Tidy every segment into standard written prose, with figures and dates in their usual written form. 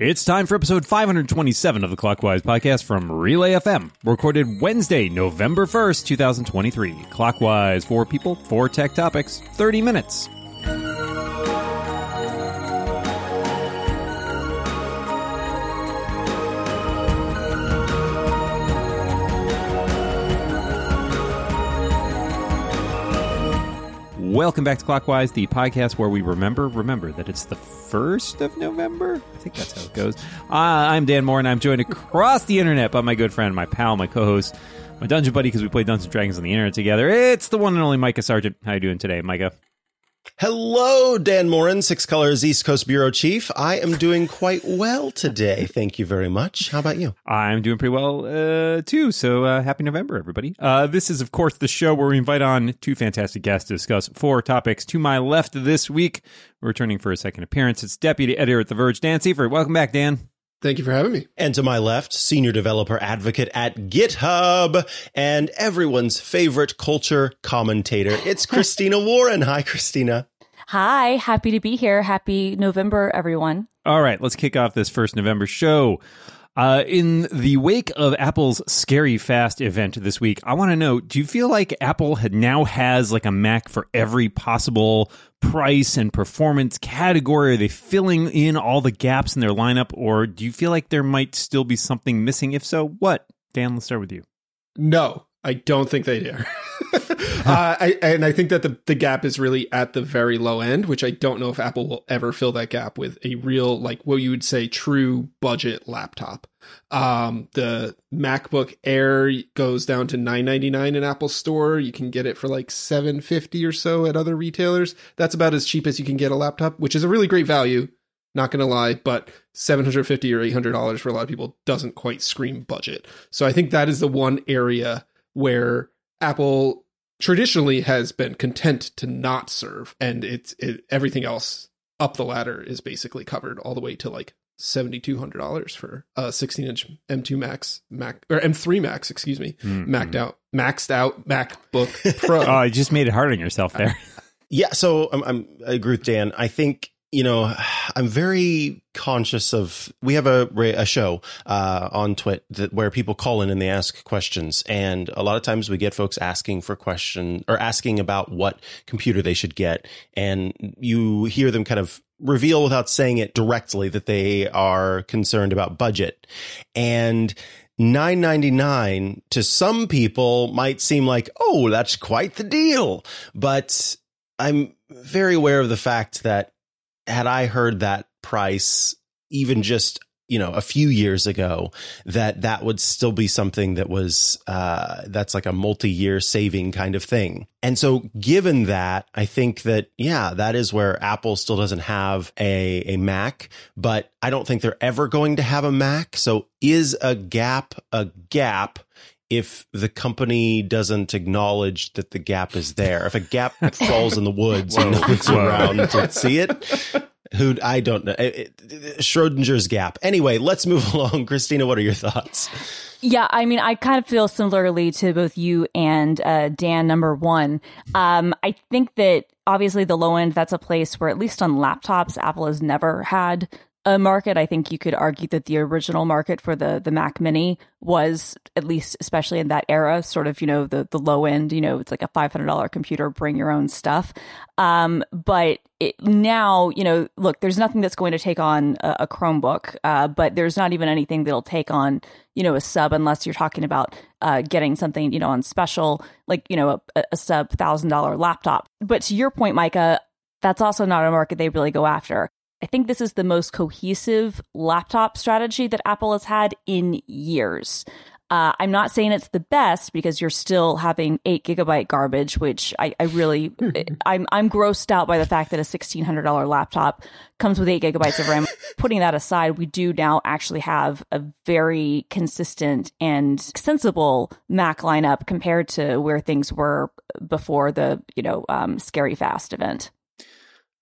It's time for episode 527 of the Clockwise Podcast from Relay FM, recorded Wednesday, November 1st, 2023. Clockwise, four people, four tech topics, 30 minutes. Welcome back to Clockwise, the podcast where we remember that it's the 1st of November? I think that's how it goes. I'm Dan Moore, and I'm joined across the internet by my good friend, my pal, my co-host, my dungeon buddy, because we play Dungeons and Dragons on the internet together. It's the one and only Micah Sargent. How you doing today, Micah? Hello, Dan Morin, Six Colors East Coast Bureau Chief. I am doing quite well today. Thank you very much. How about you? I'm doing pretty well, too. So happy November, everybody. This is, of course, the show where we invite on two fantastic guests to discuss four topics. To my left this week, returning for a second appearance, it's Deputy Editor at The Verge, Dan Seifert. Welcome back, Dan. Thank you for having me. And to my left, Senior Developer Advocate at GitHub and everyone's favorite culture commentator. It's Christina Warren. Hi, Christina. Hi. Happy to be here. Happy November, everyone. All right. Let's kick off this first November show. In the wake of Apple's Scary Fast event this week, I want to know, do you feel like Apple now has like a Mac for every possible price and performance category? Are they filling in all the gaps in their lineup, or do you feel like there might still be something missing? If so, what? Dan, let's start with you. No, I don't think they do. I think that the gap is really at the very low end, which I don't know if Apple will ever fill that gap with a real, like what you would say, true budget laptop. The MacBook Air goes down to $999 in Apple Store. You can get it for like $750 or so at other retailers. That's about as cheap as you can get a laptop, which is a really great value. Not going to lie, but $750 or $800 for a lot of people doesn't quite scream budget. So I think that is the one area where Apple traditionally has been content to not serve, and it's everything else up the ladder is basically covered all the way to like $7,200 for a 16-inch M2 Max Mac or M3 Max, excuse me, maxed out MacBook Pro. Oh, you just made it hard on yourself there. Yeah, so I agree with Dan. I think, you know, I'm very conscious of, we have a show on Twitter where people call in and they ask questions. And a lot of times we get folks asking for questions or asking about what computer they should get. And you hear them kind of reveal without saying it directly that they are concerned about budget. And $999 to some people might seem like, oh, that's quite the deal. But I'm very aware of the fact that had I heard that price even just, you know, a few years ago, that would still be something that was that's like a multi-year saving kind of thing. And so given that, I think that, yeah, that is where Apple still doesn't have a Mac, but I don't think they're ever going to have a Mac. So is a gap if the company doesn't acknowledge that the gap is there? If a gap falls in the woods and no one's around to see it, I don't know. Schrodinger's gap. Anyway, let's move along. Christina, what are your thoughts? Yeah, I mean, I kind of feel similarly to both you and Dan, number one. I think that obviously the low end, that's a place where at least on laptops, Apple has never had a market. I think you could argue that the original market for the Mac Mini was, at least especially in that era, sort of, you know, the low end, you know, it's like a $500 computer, bring your own stuff. But now, you know, look, there's nothing that's going to take on a Chromebook, but there's not even anything that'll take on, you know, a sub, unless you're talking about getting something, you know, on special, like, you know, a sub $1,000 laptop. But to your point, Micah, that's also not a market they really go after. I think this is the most cohesive laptop strategy that Apple has had in years. I'm not saying it's the best, because you're still having 8 GB garbage, which I'm grossed out by the fact that a $1,600 laptop comes with 8 GB of RAM. Putting that aside, we do now actually have a very consistent and sensible Mac lineup compared to where things were before the, you know, Scary Fast event.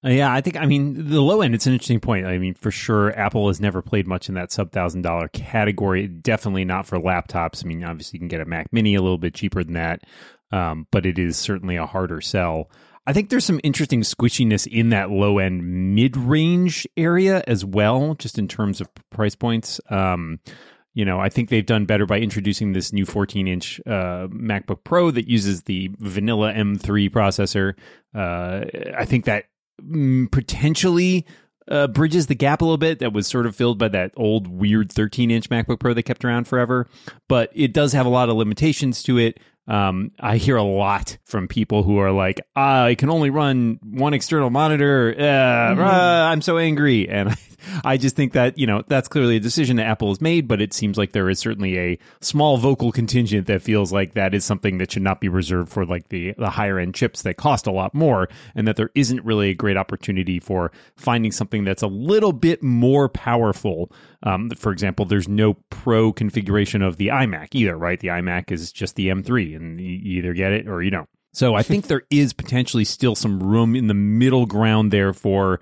Yeah, I think, I mean, the low end, it's an interesting point. I mean, for sure, Apple has never played much in that sub-$1,000 category, definitely not for laptops. I mean, obviously, you can get a Mac Mini a little bit cheaper than that, but it is certainly a harder sell. I think there's some interesting squishiness in that low-end mid-range area as well, just in terms of price points. You know, I think they've done better by introducing this new 14-inch MacBook Pro that uses the vanilla M3 processor. I think that potentially bridges the gap a little bit that was sort of filled by that old weird 13-inch MacBook Pro that kept around forever. But it does have a lot of limitations to it. I hear a lot from people who are like, I can only run one external monitor. I'm so angry. And I just think that, you know, that's clearly a decision that Apple has made, but it seems like there is certainly a small vocal contingent that feels like that is something that should not be reserved for like the higher end chips that cost a lot more, and that there isn't really a great opportunity for finding something that's a little bit more powerful. For example, there's no Pro configuration of the iMac either, right? The iMac is just the M3, and you either get it or you don't. So I think there is potentially still some room in the middle ground there for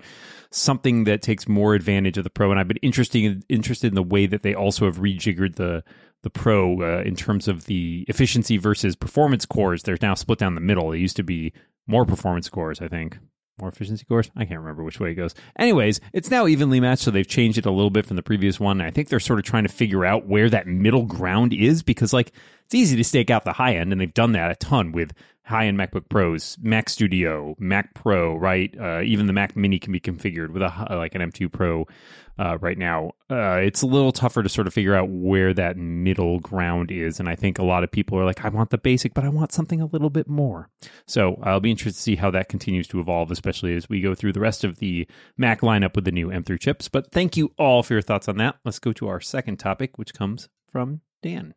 something that takes more advantage of the Pro. And I've been interested in the way that they also have rejiggered the Pro in terms of the efficiency versus performance cores. They're now split down the middle. It used to be more performance cores, I think. More efficiency cores? I can't remember which way it goes. Anyways, it's now evenly matched, so they've changed it a little bit from the previous one. I think they're sort of trying to figure out where that middle ground is, because like it's easy to stake out the high end, and they've done that a ton with high-end MacBook Pros, Mac Studio, Mac Pro, right? Even the Mac Mini can be configured with an M2 Pro right now. It's a little tougher to sort of figure out where that middle ground is. And I think a lot of people are like, I want the basic, but I want something a little bit more. So I'll be interested to see how that continues to evolve, especially as we go through the rest of the Mac lineup with the new M3 chips. But thank you all for your thoughts on that. Let's go to our second topic, which comes from Dan.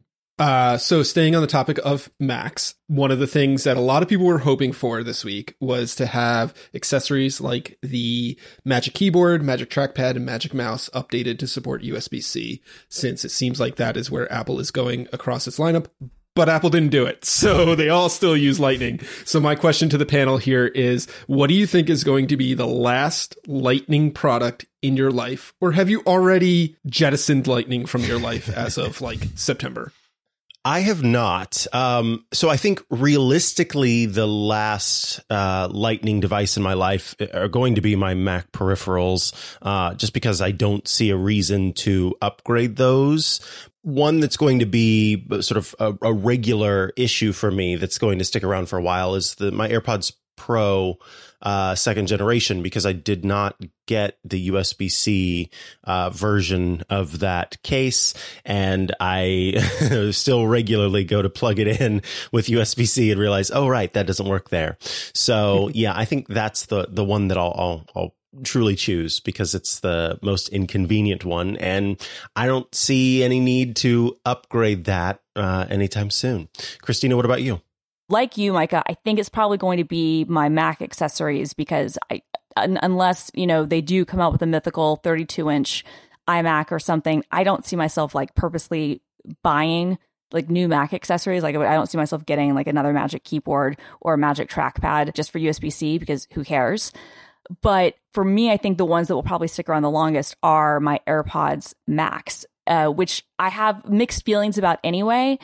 So staying on the topic of Macs, one of the things that a lot of people were hoping for this week was to have accessories like the Magic Keyboard, Magic Trackpad, and Magic Mouse updated to support USB-C, since it seems like that is where Apple is going across its lineup. But Apple didn't do it, so they all still use Lightning. So my question to the panel here is, what do you think is going to be the last Lightning product in your life? Or have you already jettisoned Lightning from your life as of like September? I have not. So I think realistically, the last Lightning device in my life are going to be my Mac peripherals, just because I don't see a reason to upgrade those. One that's going to be sort of a regular issue for me that's going to stick around for a while is my AirPods Pro second generation, because I did not get the USB-C version of that case, and I still regularly go to plug it in with USB-C and realize, oh right, that doesn't work there. So yeah, I think that's the one that I'll truly choose, because it's the most inconvenient one, and I don't see any need to upgrade that anytime soon. Christina, what about you? Like you, Micah, I think it's probably going to be my Mac accessories, because unless, you know, they do come out with a mythical 32-inch iMac or something, I don't see myself like purposely buying like new Mac accessories. Like I don't see myself getting like another Magic Keyboard or Magic Trackpad just for USB-C, because who cares? But for me, I think the ones that will probably stick around the longest are my AirPods Max, which I have mixed feelings about anyway.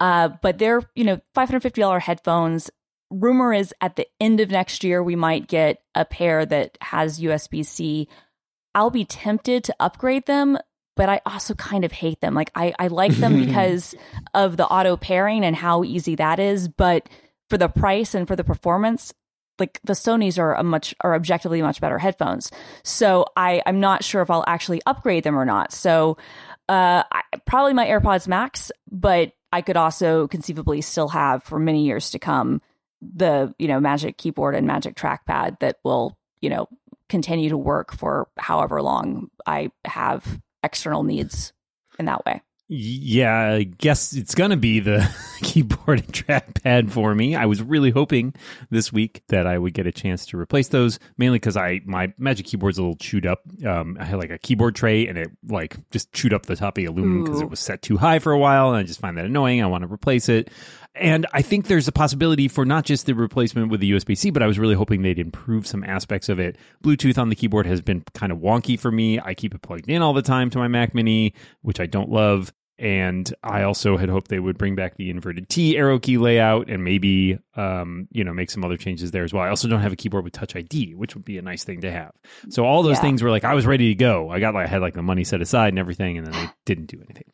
But they're, you know, $550 headphones. Rumor is at the end of next year, we might get a pair that has USB-C. I'll be tempted to upgrade them, but I also kind of hate them. Like I like them because of the auto pairing and how easy that is. But for the price and for the performance, like the Sonys are objectively much better headphones. So I'm not sure if I'll actually upgrade them or not. So probably my AirPods Max, but I could also conceivably still have for many years to come the, you know, Magic Keyboard and Magic Trackpad that will, you know, continue to work for however long I have external needs in that way. Yeah, I guess it's going to be the keyboard and trackpad for me. I was really hoping this week that I would get a chance to replace those, mainly because my Magic Keyboard's a little chewed up. I had like a keyboard tray, and it like just chewed up the top of the aluminum because it was set too high for a while, and I just find that annoying. I want to replace it. And I think there's a possibility for not just the replacement with the USB-C, but I was really hoping they'd improve some aspects of it. Bluetooth on the keyboard has been kind of wonky for me. I keep it plugged in all the time to my Mac Mini, which I don't love. And I also had hoped they would bring back the inverted T arrow key layout and maybe you know, make some other changes there as well. I also don't have a keyboard with Touch ID, which would be a nice thing to have. So all those things were like, I was ready to go. I had the money set aside and everything, and then they didn't do anything.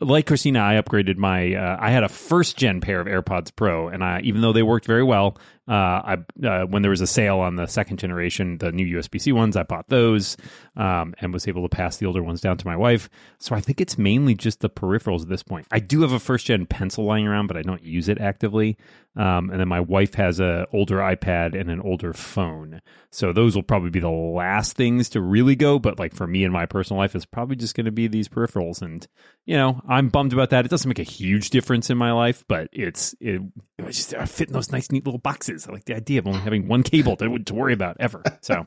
Like Christina, I upgraded my, I had a first gen pair of AirPods Pro, and even though they worked very well, when there was a sale on the second generation, the new USB-C ones, I bought those, and was able to pass the older ones down to my wife. So I think it's mainly just the peripherals at this point. I do have a first gen pencil lying around, but I don't use it actively. And then my wife has an older iPad and an older phone. So those will probably be the last things to really go. But like for me in my personal life, it's probably just going to be these peripherals. And, you know, I'm bummed about that. It doesn't make a huge difference in my life, but it just fit in those nice, neat little boxes. I like the idea of only having one cable to worry about ever. So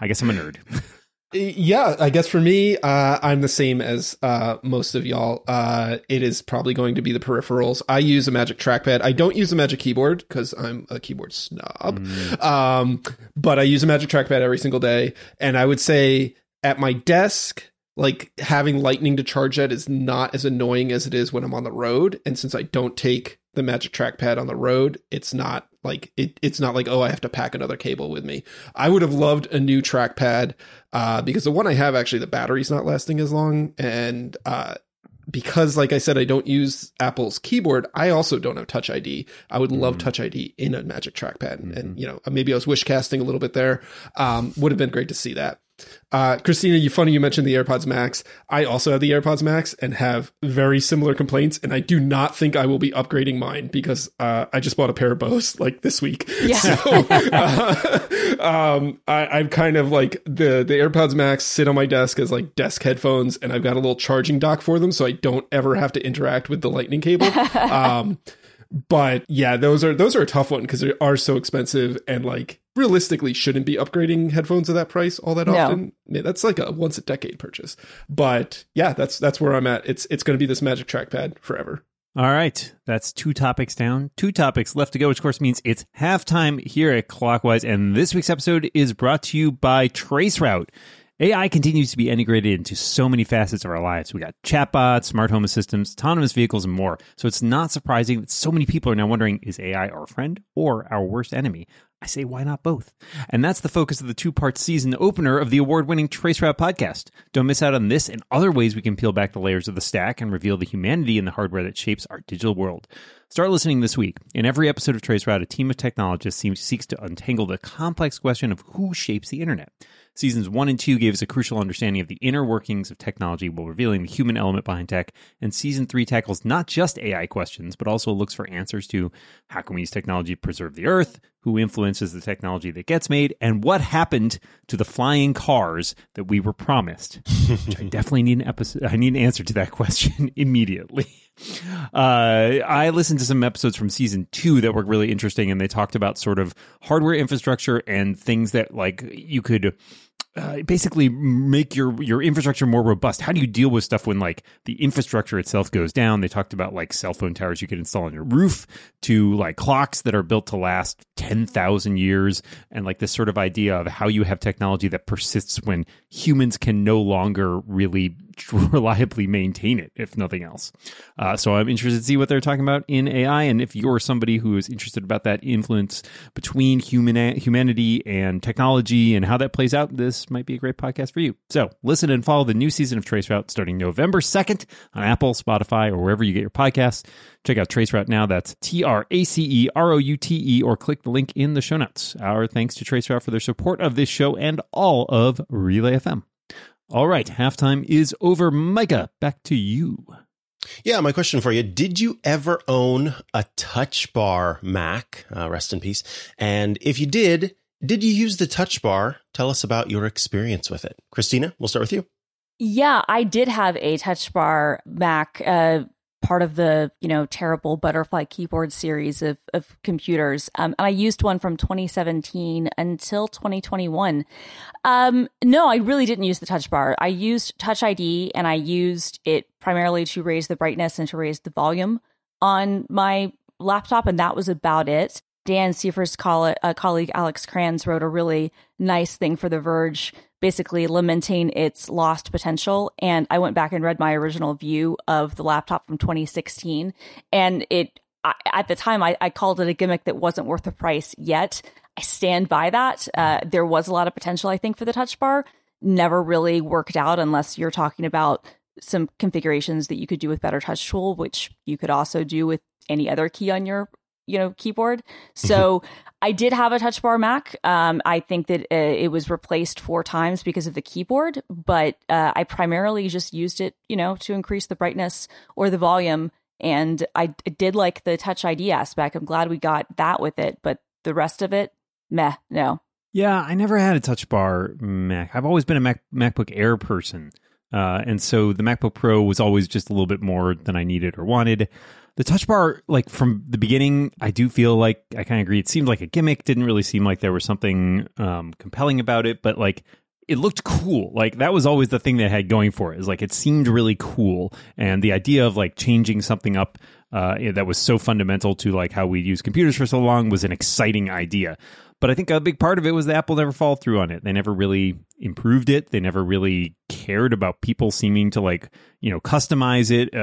I guess I'm a nerd. Yeah, I guess for me, I'm the same as most of y'all. It is probably going to be the peripherals. I use a Magic Trackpad. I don't use a Magic Keyboard because I'm a keyboard snob. But I use a Magic Trackpad every single day. And I would say at my desk, like having Lightning to charge at is not as annoying as it is when I'm on the road. And since I don't take the Magic Trackpad on the road, it's not like it's not like, oh, I have to pack another cable with me. I would have loved a new trackpad because the one I have, actually the battery's not lasting as long, and because like I said, I don't use Apple's keyboard, I also don't have Touch ID. I would love Touch ID in a Magic Trackpad, and you know, maybe I was wish casting a little bit there. Would have been great to see that. Christina, you mentioned the AirPods Max. I also have the AirPods Max and have very similar complaints, and I do not think I will be upgrading mine because I just bought a pair of Bose like this week. So I'm kind of like the AirPods Max sit on my desk as like desk headphones, and I've got a little charging dock for them, so I don't ever have to interact with the lightning cable. But yeah, those are a tough one because they are so expensive, and like realistically shouldn't be upgrading headphones at that price all that often. Yeah, that's like a once a decade purchase. But yeah, that's where I'm at. It's going to be this Magic Trackpad forever. All right. That's 2 topics down, 2 topics left to go, which of course means it's halftime here at Clockwise. And this week's episode is brought to you by Traceroute. AI continues to be integrated into so many facets of our lives. We got chatbots, smart home assistants, autonomous vehicles, and more. So it's not surprising that so many people are now wondering, is AI our friend or our worst enemy? I say, why not both? And that's the focus of the 2-part season opener of the award-winning Traceroute podcast. Don't miss out on this and other ways we can peel back the layers of the stack and reveal the humanity in the hardware that shapes our digital world. Start listening this week. In every episode of Traceroute, a team of technologists seeks to untangle the complex question of who shapes the internet. Seasons 1 and 2 gave us a crucial understanding of the inner workings of technology while revealing the human element behind tech. And season 3 tackles not just AI questions, but also looks for answers to how can we use technology to preserve the earth, who influences the technology that gets made, and what happened to the flying cars that we were promised. Which I definitely need an episode. I need an answer to that question immediately. I listened to some episodes from season 2 that were really interesting, and they talked about sort of hardware infrastructure and things that like you could basically make your infrastructure more robust. How do you deal with stuff when like the infrastructure itself goes down? They talked about like cell phone towers you could install on your roof to like clocks that are built to last 10,000 years. And like this sort of idea of how you have technology that persists when humans can no longer really reliably maintain it, if nothing else. So I'm interested to see what they're talking about in AI. And if you're somebody who is interested about that influence between humanity and technology and how that plays out, this might be a great podcast for you. So listen and follow the new season of Traceroute starting November 2nd on Apple, Spotify, or wherever you get your podcasts. Check out Traceroute now. That's TRACEROUTE, or click the link in the show notes. Our thanks to Traceroute for their support of this show and all of Relay FM. All right, halftime is over. Micah, back to you. Yeah, my question for you. Did you ever own a Touch Bar Mac? Rest in peace. And if you did you use the Touch Bar? Tell us about your experience with it. Christina, we'll start with you. Yeah, I did have a Touch Bar Mac, part of the, you know, terrible butterfly keyboard series of computers. And I used one from 2017 until 2021. No, I really didn't use the Touch Bar. I used Touch ID, and I used it primarily to raise the brightness and to raise the volume on my laptop. And that was about it. Dan Seifert's colleague Alex Kranz wrote a really nice thing for The Verge, basically lamenting its lost potential. And I went back and read my original view of the laptop from 2016, and it at the time, I called it a gimmick that wasn't worth the price yet. I stand by that. There was a lot of potential, I think, for the Touch Bar. Never really worked out unless you're talking about some configurations that you could do with Better Touch Tool, which you could also do with any other key on your keyboard. So I did have a Touch Bar Mac. I think that it was replaced 4 times because of the keyboard, but I primarily just used it, to increase the brightness or the volume. And I did like the Touch ID aspect. I'm glad we got that with it, but the rest of it, meh, no. Yeah, I never had a Touch Bar Mac. I've always been a MacBook Air person. And so the MacBook Pro was always just a little bit more than I needed or wanted. The Touch Bar, like from the beginning, I do feel like I kind of agree. It seemed like a gimmick. Didn't really seem like there was something compelling about it, but like it looked cool. Like that was always the thing that had going for it, is like it seemed really cool. And the idea of like changing something up that was so fundamental to like how we use computers for so long was an exciting idea. But I think a big part of it was that Apple never followed through on it. They never really improved it. They never really cared about people seeming to like, customize it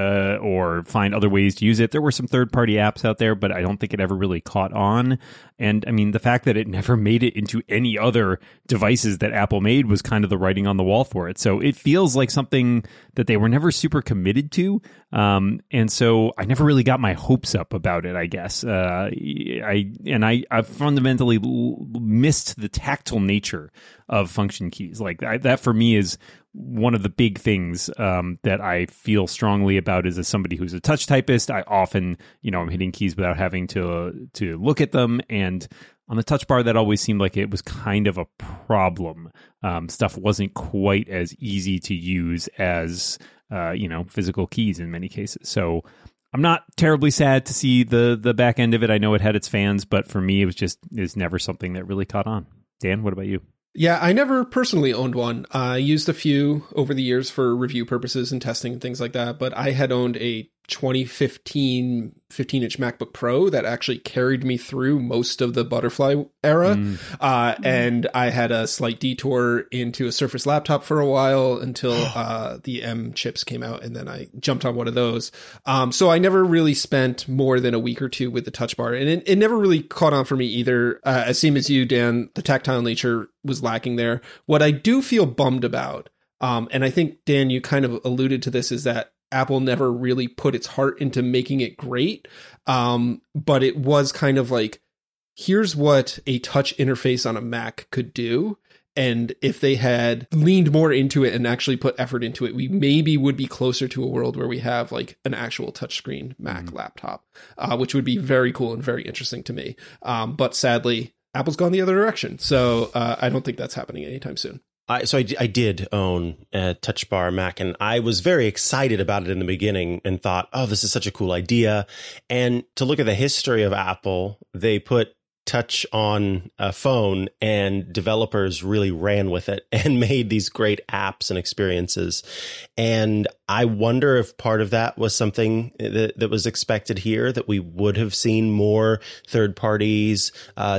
or find other ways to use it. There were some third-party apps out there, but I don't think it ever really caught on. And I mean, the fact that it never made it into any other devices that Apple made was kind of the writing on the wall for it. So it feels like something that they were never super committed to. And so I never really got my hopes up about it, I guess. I fundamentally missed the tactile nature of function keys. Like that for me is one of the big things that I feel strongly about is as somebody who's a touch typist. I often, I'm hitting keys without having to look at them. And on the Touch Bar, that always seemed like it was kind of a problem. Stuff wasn't quite as easy to use as, physical keys in many cases. So I'm not terribly sad to see the back end of it. I know it had its fans, but for me, it was never something that really caught on. Dan, what about you? Yeah, I never personally owned one. I used a few over the years for review purposes and testing and things like that, but I had owned a 2015 15-inch MacBook Pro that actually carried me through most of the butterfly era. And I had a slight detour into a Surface laptop for a while until the M chips came out, and then I jumped on one of those. So I never really spent more than a week or two with the Touch Bar, and it never really caught on for me either. As same as you, Dan, the tactile nature was lacking there. What I do feel bummed about, and I think, Dan, you kind of alluded to this, is that Apple never really put its heart into making it great. But it was kind of like, here's what a touch interface on a Mac could do. And if they had leaned more into it and actually put effort into it, we maybe would be closer to a world where we have like an actual touchscreen Mac laptop, which would be very cool and very interesting to me. But sadly, Apple's gone the other direction. So I don't think that's happening anytime soon. So I did own a Touch Bar Mac, and I was very excited about it in the beginning and thought, oh, this is such a cool idea. And to look at the history of Apple, they put touch on a phone and developers really ran with it and made these great apps and experiences. And I wonder if part of that was something that was expected here, that we would have seen more third parties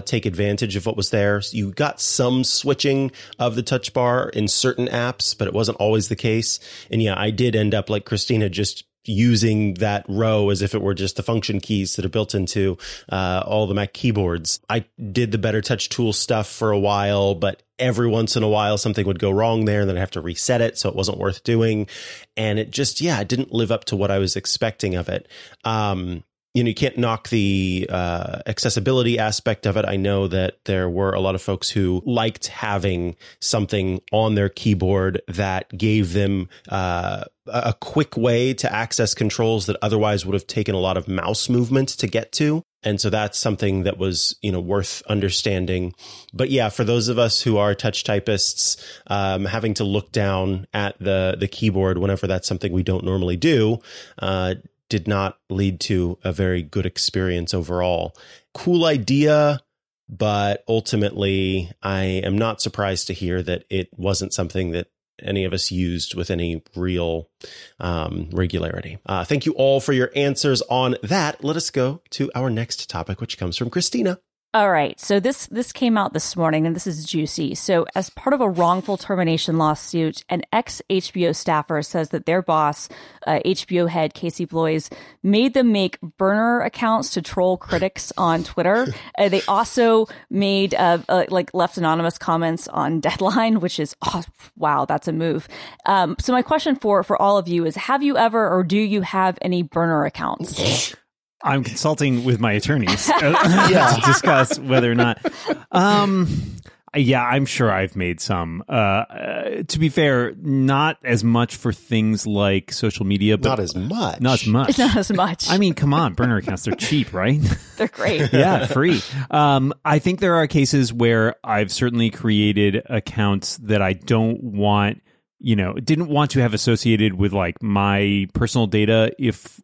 take advantage of what was there. So you got some switching of the Touch Bar in certain apps, but it wasn't always the case. And yeah, I did end up like Christina, just using that row as if it were just the function keys that are built into all the Mac keyboards. I did the Better Touch Tool stuff for a while, but every once in a while something would go wrong there and then I have to reset it. So it wasn't worth doing. And it just, it didn't live up to what I was expecting of it. You can't knock the accessibility aspect of it. I know that there were a lot of folks who liked having something on their keyboard that gave them a quick way to access controls that otherwise would have taken a lot of mouse movement to get to. And so that's something that was, worth understanding. But yeah, for those of us who are touch typists, having to look down at the keyboard whenever that's something we don't normally do, did not lead to a very good experience overall. Cool idea, but ultimately I am not surprised to hear that it wasn't something that any of us used with any real regularity. Thank you all for your answers on that. Let us go to our next topic, which comes from Christina. All right. So this came out this morning, and this is juicy. So as part of a wrongful termination lawsuit, an ex-HBO staffer says that their boss, HBO head Casey Bloys, made them make burner accounts to troll critics on Twitter. They also made left anonymous comments on Deadline, which is, oh, wow, that's a move. So my question for all of you is, have you ever or do you have any burner accounts? I'm consulting with my attorneys to discuss whether or not. I'm sure I've made some. To be fair, not as much for things like social media. But Not as much. I mean, come on, burner accounts, they're cheap, right? They're great. Yeah, free. I think there are cases where I've certainly created accounts that I don't want, didn't want to have associated with like my personal data, if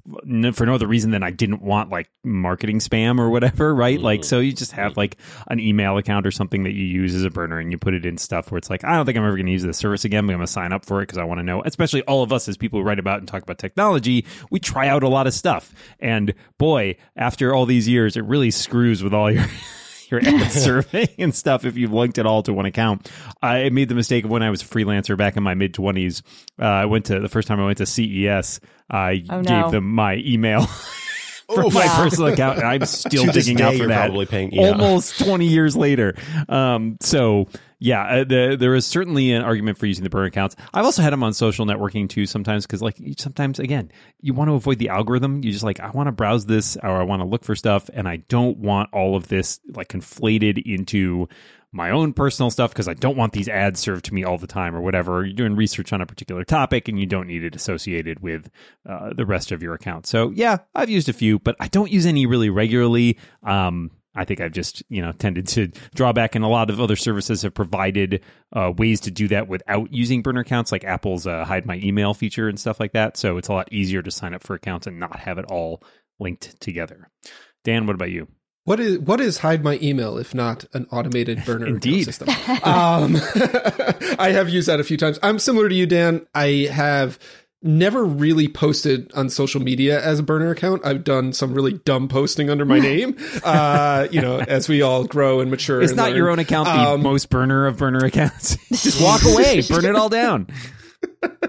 for no other reason than I didn't want like marketing spam or whatever, right? Mm-hmm. Like, so you just have like an email account or something that you use as a burner, and you put it in stuff where it's like, I don't think I'm ever going to use this service again, but I'm going to sign up for it because I want to know. Especially all of us as people who write about and talk about technology, we try out a lot of stuff. And boy, after all these years, it really screws with all your... your ad survey and stuff if you've linked it all to one account. I made the mistake of when I was a freelancer back in my mid-20s. The first time I went to CES, I gave them my email from my personal account, and I'm still digging out for that almost 20 years later. There is certainly an argument for using the burner accounts. I've also had them on social networking too sometimes, because sometimes, again, you want to avoid the algorithm. You just I want to browse this, or I want to look for stuff, and I don't want all of this conflated into my own personal stuff, because I don't want these ads served to me all the time or whatever. You're doing research on a particular topic and you don't need it associated with the rest of your account. So yeah, I've used a few, but I don't use any really regularly. I think I've just, tended to draw back, and a lot of other services have provided ways to do that without using burner accounts, like Apple's hide my email feature and stuff like that. So it's a lot easier to sign up for accounts and not have it all linked together. Dan, what about you? What is hide my email if not an automated burner Indeed. Account system? I have used that a few times. I'm similar to you, Dan. I have never really posted on social media as a burner account. I've done some really dumb posting under my name, as we all grow and mature. It's and not learn. Your own account the most burner of burner accounts. Just walk away, burn it all down.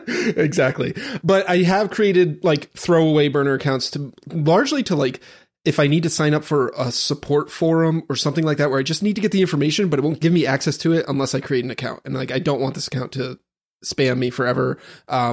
Exactly. But I have created throwaway burner accounts largely to if I need to sign up for a support forum or something like that, where I just need to get the information, but it won't give me access to it unless I create an account. And I don't want this account to spam me forever.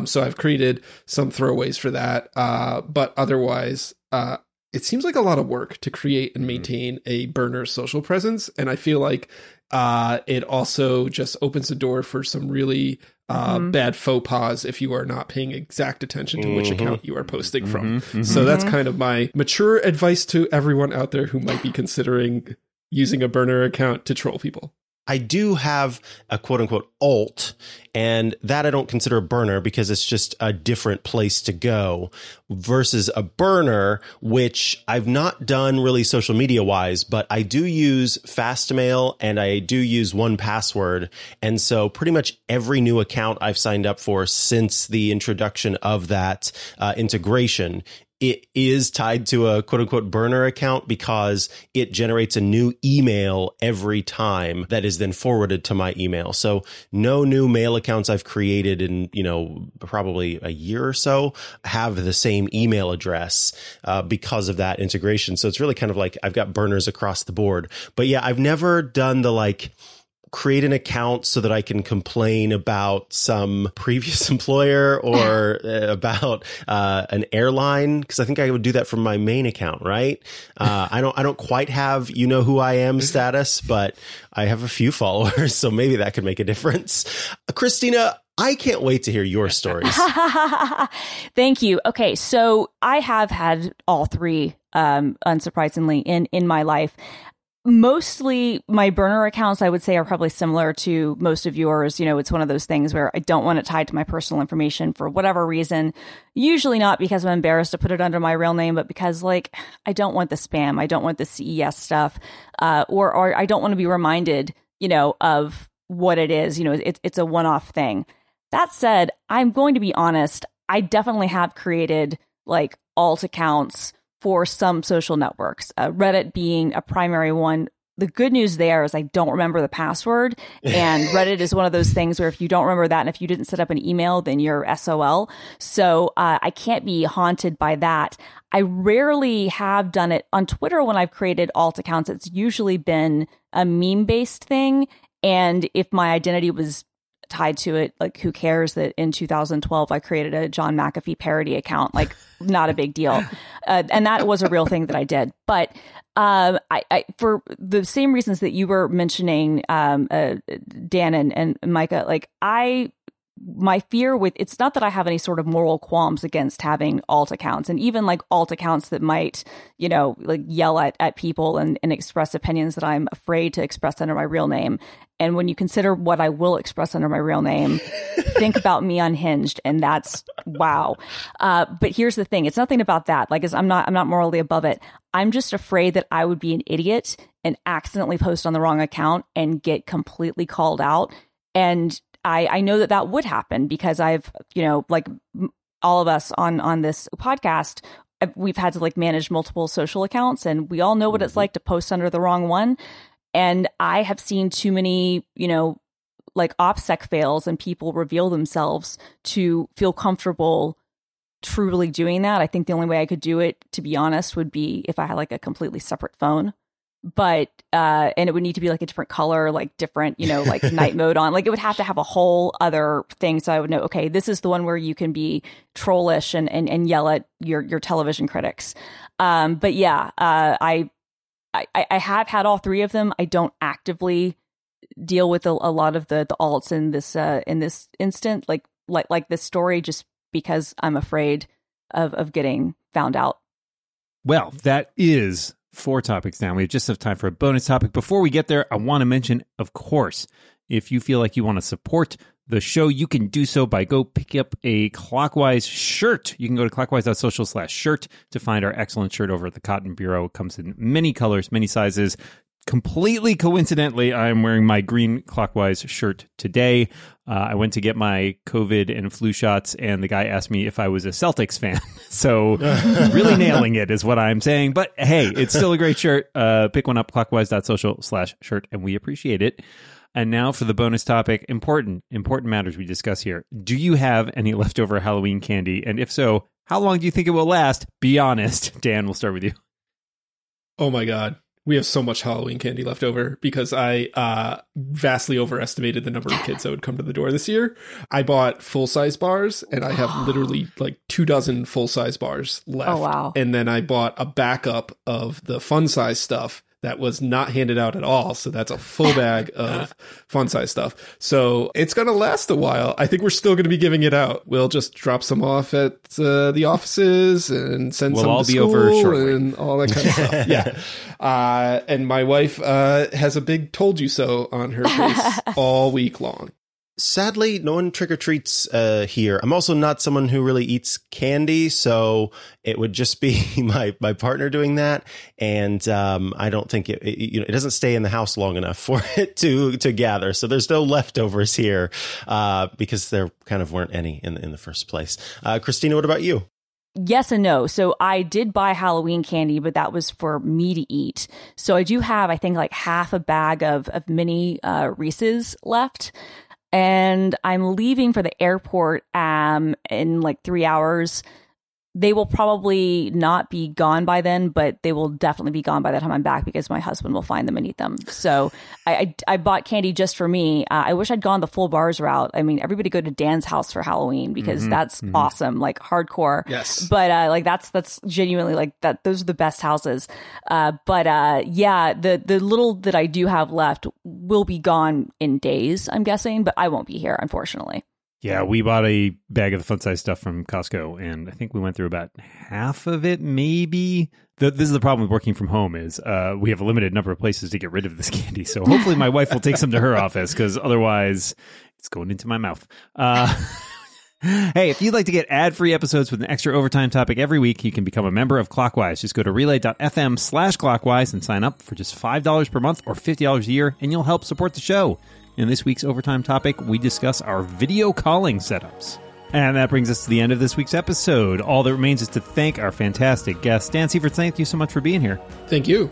So I've created some throwaways for that. But otherwise, it seems like a lot of work to create and maintain a burner social presence. And I feel like it also just opens the door for some really bad faux pas if you are not paying exact attention to which account you are posting from. So that's kind of my mature advice to everyone out there who might be considering using a burner account to troll people. I do have a quote unquote alt, and that I don't consider a burner because it's just a different place to go versus a burner, which I've not done really social media wise, but I do use Fastmail and I do use 1Password. And so pretty much every new account I've signed up for since the introduction of that integration, it is tied to a quote unquote burner account because it generates a new email every time that is then forwarded to my email. So no new mail accounts I've created in, probably a year or so have the same email address because of that integration. So it's really kind of I've got burners across the board. But yeah, I've never done the create an account so that I can complain about some previous employer or about an airline, because I think I would do that from my main account, right? I don't quite have who I am status, but I have a few followers, so maybe that could make a difference. Christina, I can't wait to hear your stories. Thank you. Okay, so I have had all three, unsurprisingly, in my life. Mostly my burner accounts, I would say, are probably similar to most of yours. It's one of those things where I don't want it tied to my personal information for whatever reason. Usually not because I'm embarrassed to put it under my real name, but because I don't want the spam. I don't want the CES stuff, or I don't want to be reminded, of what it is. It's a one-off thing. That said, I'm going to be honest. I definitely have created alt accounts for some social networks, Reddit being a primary one the good news there is I don't remember the password, and Reddit is one of those things where if you don't remember that and if you didn't set up an email, then you're SOL. So I can't be haunted by that. I rarely have done it on Twitter when I've created alt accounts. It's usually been a meme-based thing. And if my identity was tied to it, like, who cares that in 2012 I created a John McAfee parody account? Like, not a big deal. And that was a real thing that I did. But I for the same reasons that you were mentioning, Dan and Micah, like, my fear with it's not that I have any sort of moral qualms against having alt accounts, and even like alt accounts that might, you know, like yell at people and express opinions that I'm afraid to express under my real name. And when you consider what I will express under my real name, think about me unhinged. And that's wow. But here's the thing. It's nothing about that. Like, I'm not morally above it. I'm just afraid that I would be an idiot and accidentally post on the wrong account and get completely called out. And I know that would happen because I've, you know, like all of us on this podcast, we've had to like manage multiple social accounts, and we all know what it's like to post under the wrong one. And I have seen too many, you know, like OPSEC fails and people reveal themselves to feel comfortable truly doing that. I think the only way I could do it, to be honest, would be if I had like a completely separate phone. But, and it would need to be like a different color, like different, you know, like night mode on, like it would have to have a whole other thing. So I would know, okay, this is the one where you can be trollish and yell at your television critics. But yeah, I have had all three of them. I don't actively deal with a lot of the alts in this instant, like this story, just because I'm afraid of getting found out. Well, that is 4 topics down. We just have time for a bonus topic. Before we get there, I want to mention, of course, if you feel like you want to support the show, you can do so by go pick up a Clockwise shirt. You can go to clockwise.social/shirt to find our excellent shirt over at the Cotton Bureau. It comes in many colors, many sizes. Completely coincidentally, I'm wearing my green Clockwise shirt today. I went to get my COVID and flu shots, and the guy asked me if I was a Celtics fan. So really nailing it is what I'm saying. But hey, it's still a great shirt. Pick one up, clockwise.social/shirt, and we appreciate it. And now for the bonus topic, important matters we discuss here. Do you have any leftover Halloween candy? And if so, how long do you think it will last? Be honest. Dan, we'll start with you. Oh my God. We have so much Halloween candy left over because I vastly overestimated the number of kids that would come to the door this year. I bought full-size bars, and I have literally like 2 dozen full-size bars left. Oh, wow. And then I bought a backup of the fun-size stuff that was not handed out at all. So that's a full bag of fun-size stuff. So it's going to last a while. I think we're still going to be giving it out. We'll just drop some off at the offices and send some to school. We'll all be over shortly. And all that kind of stuff. Yeah. And my wife has a big told you so on her face all week long. Sadly, no one trick-or-treats here. I'm also not someone who really eats candy, so it would just be my partner doing that. And I don't think it doesn't stay in the house long enough for it to gather. So there's no leftovers here because there kind of weren't any in the first place. Christina, what about you? Yes and no. So I did buy Halloween candy, but that was for me to eat. So I do have, I think, like half a bag of mini Reese's left. And I'm leaving for the airport in like 3 hours. They will probably not be gone by then, but they will definitely be gone by the time I'm back because my husband will find them and eat them. So I bought candy just for me. I wish I'd gone the full bars route. I mean, everybody go to Dan's house for Halloween because that's awesome, like hardcore. Yes. But like that's genuinely like that. Those are the best houses. But yeah, the little that I do have left will be gone in days, I'm guessing, but I won't be here, unfortunately. Yeah, we bought a bag of the fun-size stuff from Costco, and I think we went through about half of it, maybe. This is the problem with working from home is we have a limited number of places to get rid of this candy, so hopefully my wife will take some to her office, because otherwise it's going into my mouth. Hey, if you'd like to get ad-free episodes with an extra overtime topic every week, you can become a member of Clockwise. Just go to relay.fm/clockwise and sign up for just $5 per month or $50 a year, and you'll help support the show. In this week's overtime topic, we discuss our video calling setups. And that brings us to the end of this week's episode. All that remains is to thank our fantastic guest, Dan Seifert. Thank you so much for being here. Thank you.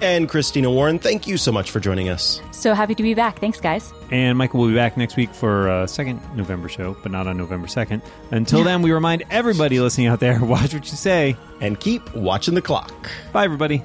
and Christina Warren. Thank you so much for joining us. So happy to be back. Thanks, guys. And Michael will be back next week for a second November show, but not on November 2nd. Until then, we remind everybody listening out there, watch what you say. And keep watching the clock. Bye, everybody.